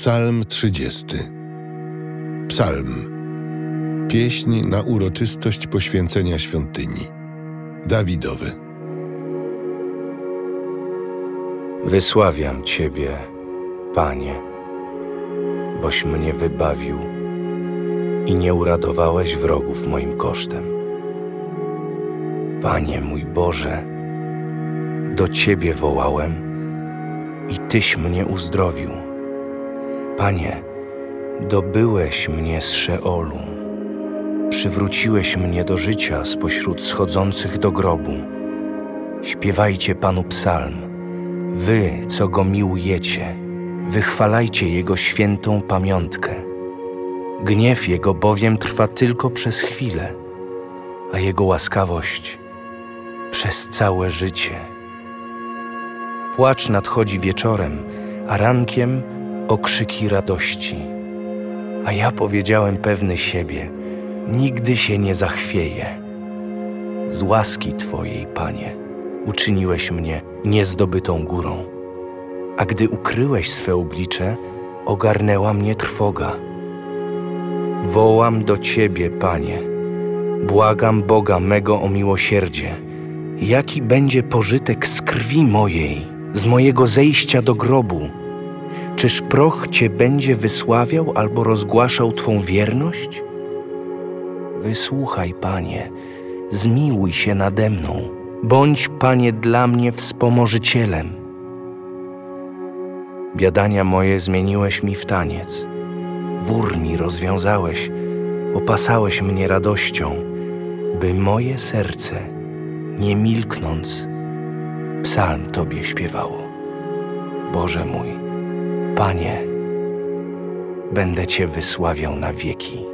Psalm 30. Psalm. Pieśń na uroczystość poświęcenia świątyni. Dawidowy. Wysławiam Ciebie, Panie, boś mnie wybawił i nie uradowałeś wrogów moim kosztem. Panie mój Boże, do Ciebie wołałem i Tyś mnie uzdrowił. Panie, dobyłeś mnie z Szeolu, przywróciłeś mnie do życia spośród schodzących do grobu. Śpiewajcie Panu psalm, wy, co Go miłujecie, wychwalajcie Jego świętą pamiątkę. Gniew Jego bowiem trwa tylko przez chwilę, a Jego łaskawość przez całe życie. Płacz nadchodzi wieczorem, a rankiem okrzyki radości. A ja powiedziałem pewny siebie, nigdy się nie zachwieję. Z łaski Twojej, Panie, uczyniłeś mnie niezdobytą górą, a gdy ukryłeś swe oblicze, ogarnęła mnie trwoga. Wołam do Ciebie, Panie, błagam Boga mego o miłosierdzie. Jaki będzie pożytek z krwi mojej, z mojego zejścia do grobu? Czyż proch Cię będzie wysławiał albo rozgłaszał Twą wierność? Wysłuchaj, Panie, zmiłuj się nade mną. Bądź, Panie, dla mnie wspomożycielem. Biadania moje zmieniłeś mi w taniec. Wór mi rozwiązałeś, opasałeś mnie radością, by moje serce, nie milknąc, psalm Tobie śpiewało. Boże mój, Panie, będę Cię wysławiał na wieki.